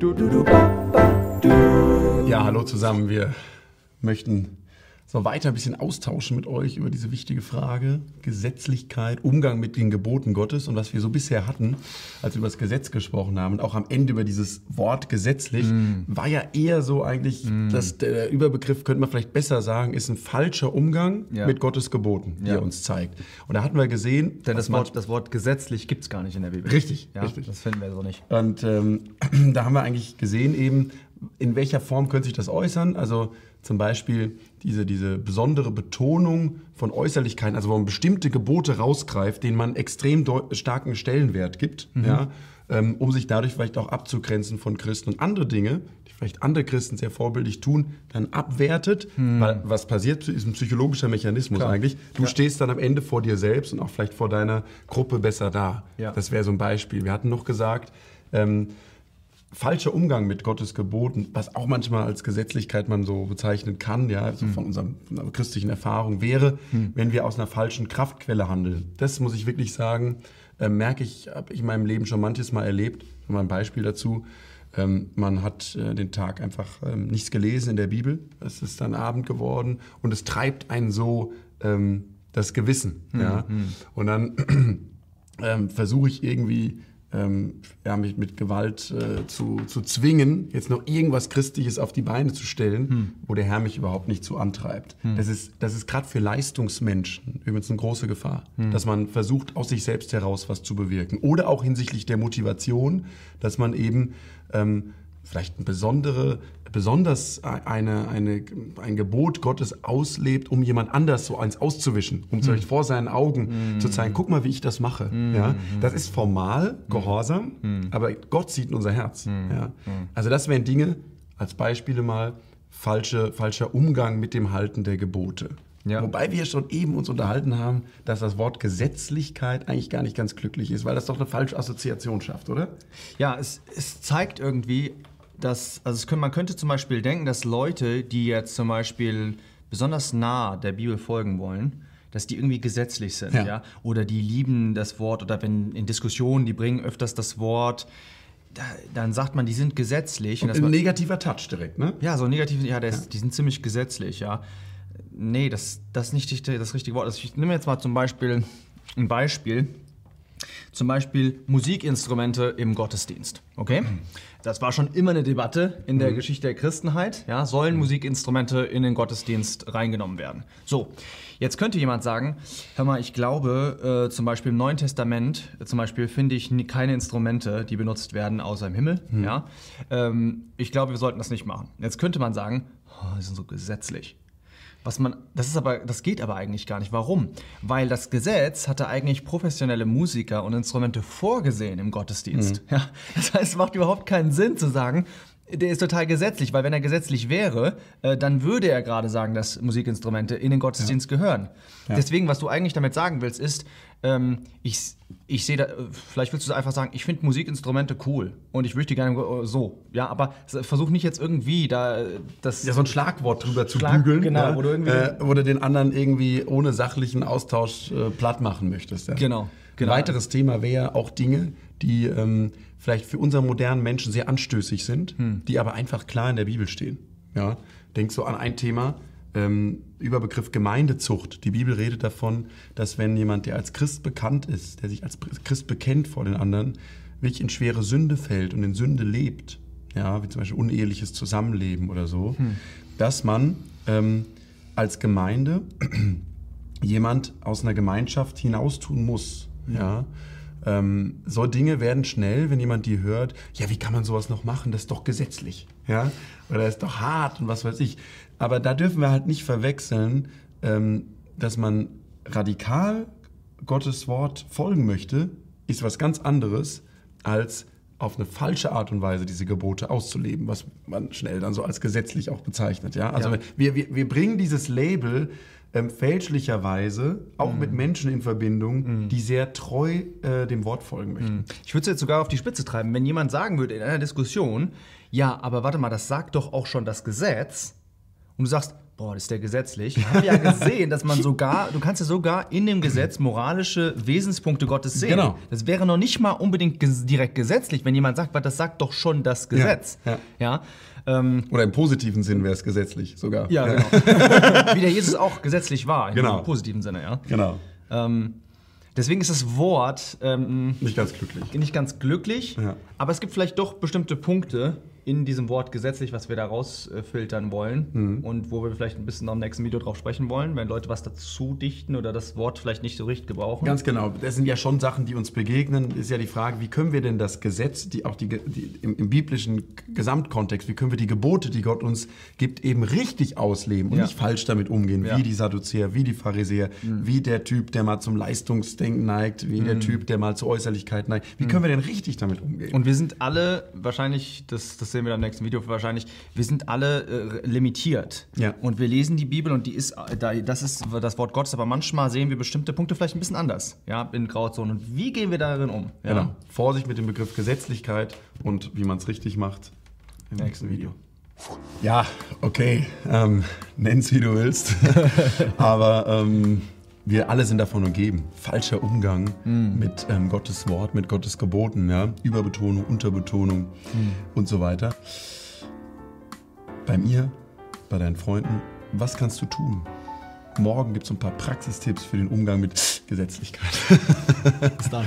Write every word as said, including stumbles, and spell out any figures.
Du, du, du, ba, ba, du. Ja, hallo zusammen. Wir möchten so weiter ein bisschen austauschen mit euch über diese wichtige Frage Gesetzlichkeit, Umgang mit den Geboten Gottes und was wir so bisher hatten, als wir über das Gesetz gesprochen haben und auch am Ende über dieses Wort gesetzlich, mm. war ja eher so eigentlich, mm. dass der Überbegriff, könnte man vielleicht besser sagen, ist ein falscher Umgang ja. mit Gottes Geboten, ja. die er uns zeigt. Und da hatten wir gesehen... Denn das Wort, das Wort gesetzlich gibt es gar nicht in der Bibel. Richtig, ja, richtig. Das finden wir so nicht. Und ähm, da haben wir eigentlich gesehen eben, in welcher Form könnte sich das äußern? Also zum Beispiel diese, diese besondere Betonung von Äußerlichkeiten, also wo man bestimmte Gebote rausgreift, denen man extrem starken Stellenwert gibt, mhm. ja, ähm, um sich dadurch vielleicht auch abzugrenzen von Christen und andere Dinge, die vielleicht andere Christen sehr vorbildlich tun, dann abwertet, mhm. weil was passiert, ist ein psychologischer Mechanismus Klar. eigentlich. Du ja. stehst dann am Ende vor dir selbst und auch vielleicht vor deiner Gruppe besser da. Ja. Das wäre so ein Beispiel. Wir hatten noch gesagt, ähm, falscher Umgang mit Gottes Geboten, was auch manchmal als Gesetzlichkeit man so bezeichnen kann, ja, also von, unserem, von unserer christlichen Erfahrung wäre, hm. wenn wir aus einer falschen Kraftquelle handeln. Das muss ich wirklich sagen, äh, merke ich, habe ich in meinem Leben schon manches Mal erlebt. Mal ein Beispiel dazu. Ähm, man hat äh, den Tag einfach ähm, nichts gelesen in der Bibel. Es ist dann Abend geworden und es treibt einen so ähm, das Gewissen. Hm, ja. hm. Und dann ähm, versuche ich irgendwie, Ähm, ja, mich mit Gewalt äh, zu, zu zwingen, jetzt noch irgendwas Christliches auf die Beine zu stellen, hm. wo der Herr mich überhaupt nicht zu antreibt. Hm. Das ist, das ist gerade für Leistungsmenschen übrigens eine große Gefahr, hm. dass man versucht, aus sich selbst heraus was zu bewirken. Oder auch hinsichtlich der Motivation, dass man eben ähm, vielleicht eine besondere, besonders eine, eine, ein Gebot Gottes auslebt, um jemand anders so eins auszuwischen, um vielleicht hm. vor seinen Augen hm. zu zeigen, guck mal, wie ich das mache. Hm. Ja? Das ist formal Gehorsam, hm. aber Gott sieht in unser Herz. Hm. Ja? Also das wären Dinge, als Beispiele mal, falsche, falscher Umgang mit dem Halten der Gebote. Ja. Wobei wir schon eben uns unterhalten haben, dass das Wort Gesetzlichkeit eigentlich gar nicht ganz glücklich ist, weil das doch eine falsche Assoziation schafft, oder? Ja, es, es zeigt irgendwie, dass, also es können, man könnte zum Beispiel denken, dass Leute, die jetzt zum Beispiel besonders nah der Bibel folgen wollen, dass die irgendwie gesetzlich sind, ja. ja? Oder die lieben das Wort, oder wenn in Diskussionen, die bringen öfters das Wort, da, dann sagt man, die sind gesetzlich. Und, und ein negativer Touch direkt, ne? Ja, so ein negativer, ja, der ist, ja. die sind ziemlich gesetzlich, ja. Nee, das, das ist nicht das richtige Wort. Ich nehme jetzt mal zum Beispiel ein Beispiel. Zum Beispiel Musikinstrumente im Gottesdienst. Okay? Das war schon immer eine Debatte in der mhm. Geschichte der Christenheit. Ja, sollen mhm. Musikinstrumente in den Gottesdienst reingenommen werden? So, jetzt könnte jemand sagen, hör mal, ich glaube, äh, zum Beispiel im Neuen Testament, äh, zum Beispiel finde ich nie, keine Instrumente, die benutzt werden außer im Himmel. Mhm. Ja? Ähm, ich glaube, wir sollten das nicht machen. Jetzt könnte man sagen, oh, die sind so gesetzlich. Was man, das, ist aber, das geht aber eigentlich gar nicht. Warum? Weil das Gesetz hatte eigentlich professionelle Musiker und Instrumente vorgesehen im Gottesdienst. Mhm. Ja, das heißt, es macht überhaupt keinen Sinn zu sagen, der ist total gesetzlich, weil wenn er gesetzlich wäre, äh, dann würde er gerade sagen, dass Musikinstrumente in den Gottesdienst ja. gehören. Ja. Deswegen, was du eigentlich damit sagen willst, ist, ähm, ich, ich sehe da, vielleicht willst du einfach sagen, ich finde Musikinstrumente cool und ich möchte die gerne so. Ja, aber versuch nicht jetzt irgendwie da das. Ja, so ein Schlagwort drüber zu Schlag, bügeln, genau, ja, wo, du irgendwie äh, wo du den anderen irgendwie ohne sachlichen Austausch äh, platt machen möchtest. Ja. Genau. Genau. Ein weiteres Thema wäre auch Dinge, die ähm, vielleicht für unseren modernen Menschen sehr anstößig sind, hm. die aber einfach klar in der Bibel stehen. Ja? Denk so an ein Thema, ähm, Überbegriff Gemeindezucht. Die Bibel redet davon, dass wenn jemand, der als Christ bekannt ist, der sich als Christ bekennt vor den anderen, wirklich in schwere Sünde fällt und in Sünde lebt, ja, wie zum Beispiel uneheliches Zusammenleben oder so, hm. dass man ähm, als Gemeinde jemand aus einer Gemeinschaft hinaustun muss. Ja. Ähm, so Dinge werden schnell, wenn jemand die hört, ja, wie kann man sowas noch machen, das ist doch gesetzlich, ja, oder das ist doch hart und was weiß ich. Aber da dürfen wir halt nicht verwechseln, ähm, dass man radikal Gottes Wort folgen möchte, ist was ganz anderes, als auf eine falsche Art und Weise diese Gebote auszuleben, was man schnell dann so als gesetzlich auch bezeichnet, ja. Also ja. Wir, wir, wir bringen dieses Label Ähm, fälschlicherweise auch mm. mit Menschen in Verbindung, mm. die sehr treu äh, dem Wort folgen möchten. Ich würde es jetzt sogar auf die Spitze treiben, wenn jemand sagen würde in einer Diskussion, ja, aber warte mal, das sagt doch auch schon das Gesetz. Und du sagst, Boah, das ist der gesetzlich. Ich habe ja gesehen, dass man sogar, du kannst ja sogar in dem Gesetz moralische Wesenspunkte Gottes sehen. Genau. Das wäre noch nicht mal unbedingt ges direkt gesetzlich, wenn jemand sagt, weil das sagt doch schon das Gesetz. Ja. Ja. Ja, ähm, oder im positiven Sinn wäre es gesetzlich sogar. Ja, genau. Wie der Jesus auch gesetzlich war, genau. Meine, im positiven Sinne, ja. Genau. Ähm, Deswegen ist das Wort ähm, nicht ganz glücklich. Nicht ganz glücklich, ja. Aber es gibt vielleicht doch bestimmte Punkte in diesem Wort gesetzlich, was wir da rausfiltern wollen, mhm. und wo wir vielleicht ein bisschen am nächsten Video drauf sprechen wollen, wenn Leute was dazu dichten oder das Wort vielleicht nicht so richtig gebrauchen. Ganz genau. Das sind ja schon Sachen, die uns begegnen. Ist ja die Frage, wie können wir denn das Gesetz, die auch die, die im, im biblischen Gesamtkontext, wie können wir die Gebote, die Gott uns gibt, eben richtig ausleben und ja. nicht falsch damit umgehen, ja. wie die Sadduzäer, wie die Pharisäer, mhm. wie der Typ, der mal zum Leistungsdenken neigt, wie mhm. der Typ, der mal zur Äußerlichkeit neigt. Wie mhm. können wir denn richtig damit umgehen? Und wir sind alle wahrscheinlich, das, das sehen wir im nächsten Video wahrscheinlich, wir sind alle äh, limitiert. Ja. Und wir lesen die Bibel und die ist, das ist das Wort Gottes, aber manchmal sehen wir bestimmte Punkte vielleicht ein bisschen anders, ja, in Grauzonen. Und wie gehen wir darin um? Ja. Genau. Vorsicht mit dem Begriff Gesetzlichkeit und wie man es richtig macht im nächsten Video. Ja, okay, ähm, nenn's wie du willst, aber ähm, wir alle sind davon umgeben. Falscher Umgang mm. mit ähm, Gottes Wort, mit Gottes Geboten, ja? Überbetonung, Unterbetonung mm. und so weiter. Bei mir, bei deinen Freunden, was kannst du tun? Morgen gibt es ein paar Praxistipps für den Umgang mit Gesetzlichkeit. Bis dann.